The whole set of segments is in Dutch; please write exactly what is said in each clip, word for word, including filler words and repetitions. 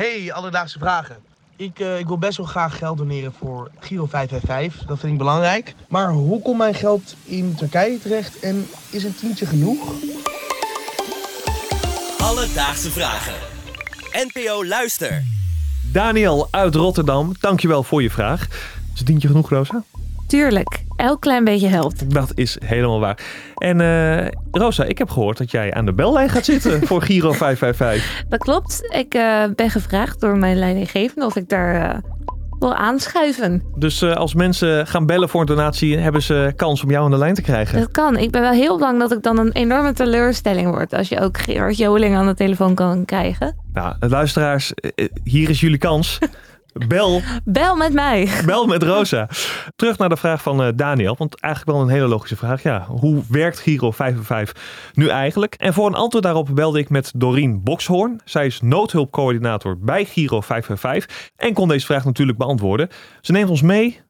Hey, Alledaagse Vragen. Ik, uh, ik wil best wel graag geld doneren voor Giro vijf vijf vijf. Dat vind ik belangrijk. Maar hoe komt mijn geld in Turkije terecht en is een tientje genoeg? Alledaagse Vragen. N P O Luister. Daniel uit Rotterdam, dankjewel voor je vraag. Is een tientje genoeg, Rosa? Tuurlijk, elk klein beetje helpt. Dat is helemaal waar. En uh, Rosa, ik heb gehoord dat jij aan de bellijn gaat zitten voor Giro vijf vijf vijf. Dat klopt. Ik uh, ben gevraagd door mijn leidinggevende of ik daar uh, wil aanschuiven. Dus uh, als mensen gaan bellen voor een donatie, hebben ze kans om jou aan de lijn te krijgen? Dat kan. Ik ben wel heel bang dat ik dan een enorme teleurstelling word als je ook Gerard Joling aan de telefoon kan krijgen. Nou, luisteraars, hier is jullie kans. Bel. Bel met mij. Bel met Rosa. Terug naar de vraag van uh, Daniel. Want eigenlijk wel een hele logische vraag. Ja, hoe werkt Giro vijf vijf vijf nu eigenlijk? En voor een antwoord daarop belde ik met Dorien Bokshoorn. Zij is noodhulpcoördinator bij Giro vijf vijf vijf. En kon deze vraag natuurlijk beantwoorden. Ze neemt ons mee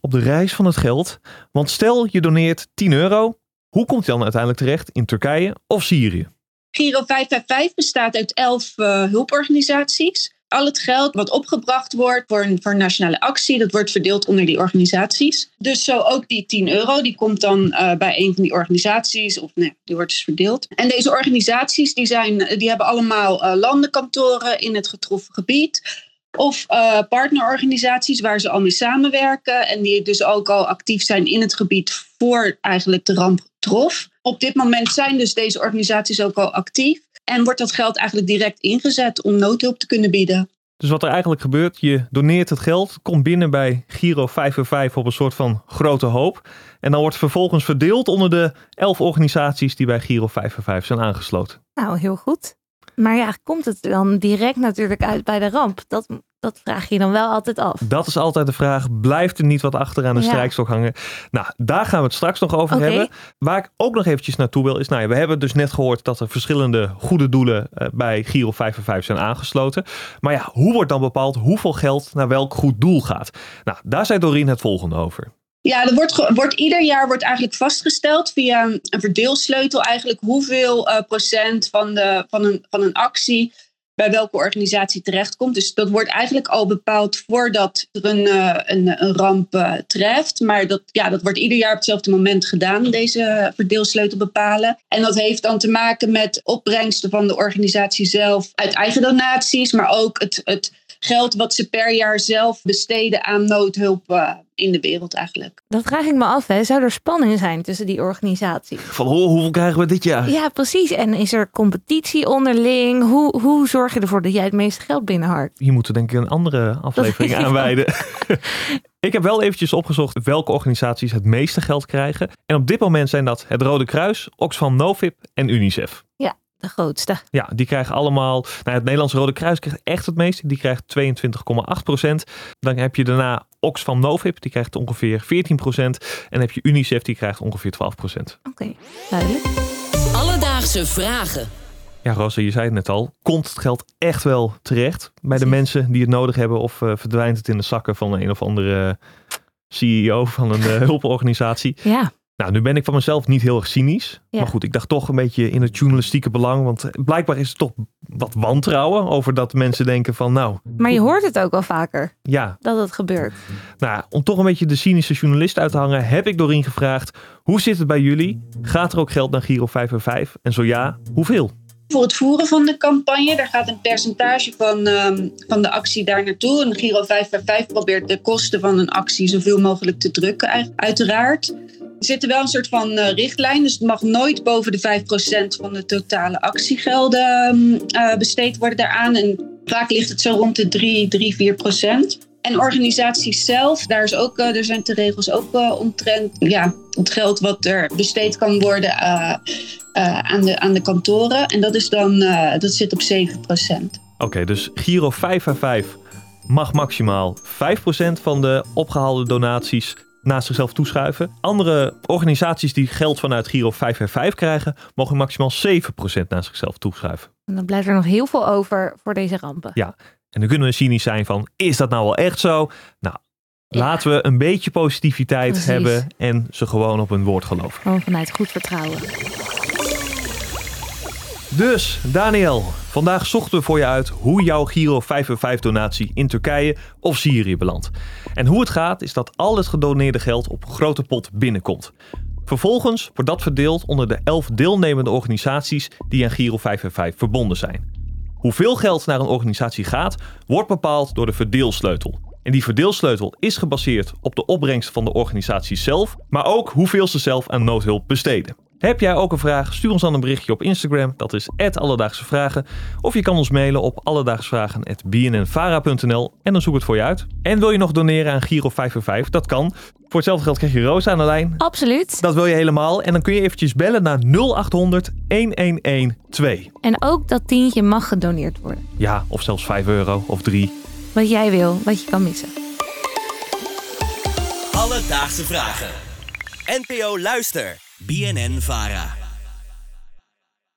op de reis van het geld. Want stel je doneert tien euro. Hoe komt je dan uiteindelijk terecht in Turkije of Syrië? Giro vijf vijf vijf bestaat uit elf uh, hulporganisaties. Al het geld wat opgebracht wordt voor een, voor een nationale actie, dat wordt verdeeld onder die organisaties. Dus zo ook die tien euro, die komt dan uh, bij een van die organisaties, of nee, die wordt dus verdeeld. En deze organisaties, die, zijn, die hebben allemaal uh, landenkantoren in het getroffen gebied. Of uh, partnerorganisaties waar ze al mee samenwerken en die dus ook al actief zijn in het gebied voor eigenlijk de ramp trof. Op dit moment zijn dus deze organisaties ook al actief. En wordt dat geld eigenlijk direct ingezet om noodhulp te kunnen bieden. Dus wat er eigenlijk gebeurt, je doneert het geld, komt binnen bij Giro vijf vijf vijf op een soort van grote hoop. En dan wordt vervolgens verdeeld onder de elf organisaties die bij Giro vijf vijf vijf zijn aangesloten. Nou, heel goed. Maar ja, komt het dan direct natuurlijk uit bij de ramp? Dat, dat vraag je dan wel altijd af. Dat is altijd de vraag. Blijft er niet wat achter aan de ja. strijkstok hangen? Nou, daar gaan we het straks nog over okay. hebben. Waar ik ook nog eventjes naartoe wil is... Nou ja, we hebben dus net gehoord dat er verschillende goede doelen bij Giro vijf vijf vijf zijn aangesloten. Maar ja, hoe wordt dan bepaald hoeveel geld naar welk goed doel gaat? Nou, daar zei Dorien het volgende over. Ja, er wordt, wordt, ieder jaar wordt eigenlijk vastgesteld via een verdeelsleutel eigenlijk hoeveel uh, procent van, de, van, een, van een actie bij welke organisatie terechtkomt. Dus dat wordt eigenlijk al bepaald voordat er een, uh, een, een ramp uh, treft. Maar dat, ja, dat wordt ieder jaar op hetzelfde moment gedaan, deze verdeelsleutel bepalen. En dat heeft dan te maken met opbrengsten van de organisatie zelf uit eigen donaties, maar ook het... het geld wat ze per jaar zelf besteden aan noodhulp uh, in de wereld eigenlijk. Dat vraag ik me af. Hè. Zou er spanning zijn tussen die organisaties? Van ho, hoeveel krijgen we dit jaar? Ja, precies. En is er competitie onderling? Hoe, hoe zorg je ervoor dat jij het meeste geld binnenharkt? Je moet er denk ik een andere aflevering aan wijden. Ik heb wel eventjes opgezocht welke organisaties het meeste geld krijgen. En op dit moment zijn dat het Rode Kruis, Oxfam, Novib en Unicef. Ja. De grootste. Ja, die krijgen allemaal... Nou, het Nederlandse Rode Kruis krijgt echt het meeste. Die krijgt tweeëntwintig komma acht procent. Dan heb je daarna Oxfam Novib. Die krijgt ongeveer veertien procent. En heb je Unicef, die krijgt ongeveer twaalf procent. Oké, okay, duidelijk. Alledaagse Vragen. Ja, Rosa, je zei het net al. Komt het geld echt wel terecht bij de ja. mensen die het nodig hebben? Of uh, verdwijnt het in de zakken van een of andere C E O van een uh, hulporganisatie? Ja. Nou, nu ben ik van mezelf niet heel erg cynisch. Ja. Maar goed, ik dacht toch een beetje in het journalistieke belang. Want blijkbaar is er toch wat wantrouwen over dat mensen denken van nou... Maar je hoort het ook wel vaker. Ja. Dat het gebeurt. Nou, om toch een beetje de cynische journalist uit te hangen, heb ik Dorien gevraagd: hoe zit het bij jullie? Gaat er ook geld naar Giro vijf vijf vijf? En zo ja, hoeveel? Voor het voeren van de campagne, daar gaat een percentage van, um, van de actie daar naartoe. En Giro vijf vijf vijf probeert de kosten van een actie zoveel mogelijk te drukken, uiteraard. Er zit wel een soort van uh, richtlijn, dus het mag nooit boven de vijf procent van de totale actiegelden uh, besteed worden daaraan. En vaak ligt het zo rond de drie, vier procent. En organisaties zelf, daar, is ook, uh, daar zijn de regels ook uh, omtrent ja, het geld wat er besteed kan worden uh, uh, aan, de, aan de kantoren. En dat, is dan, uh, dat zit op zeven procent. Oké, okay, dus Giro vijf vijf vijf mag maximaal vijf procent van de opgehaalde donaties naast zichzelf toeschuiven. Andere organisaties die geld vanuit Giro vijf vijf vijf krijgen, mogen maximaal zeven procent naast zichzelf toeschuiven. En dan blijft er nog heel veel over voor deze rampen. Ja, en dan kunnen we cynisch zijn van, is dat nou wel echt zo? Nou, ja. laten we een beetje positiviteit Precies. hebben en ze gewoon op hun woord geloven. Gewoon vanuit goed vertrouwen. Dus Daniel, vandaag zochten we voor je uit hoe jouw Giro vijfenvijftig donatie in Turkije of Syrië belandt. En hoe het gaat is dat al het gedoneerde geld op een grote pot binnenkomt. Vervolgens wordt dat verdeeld onder de elf deelnemende organisaties die aan Giro vijfenvijftig verbonden zijn. Hoeveel geld naar een organisatie gaat, wordt bepaald door de verdeelsleutel. En die verdeelsleutel is gebaseerd op de opbrengst van de organisatie zelf, maar ook hoeveel ze zelf aan noodhulp besteden. Heb jij ook een vraag? Stuur ons dan een berichtje op Instagram, dat is at Alledaagse Vragen. Of je kan ons mailen op alledaagsvragen at b n n vara punt n l en dan zoek het voor je uit. En wil je nog doneren aan Giro vijfenvijftig? Dat kan. Voor hetzelfde geld krijg je Rosa aan de lijn. Absoluut. Dat wil je helemaal. En dan kun je eventjes bellen naar nul acht honderd elf twaalf. En ook dat tientje mag gedoneerd worden. Ja, of zelfs vijf euro of drie. Wat jij wil, wat je kan missen. Alledaagse Vragen. N P O Luister. B N N Vara.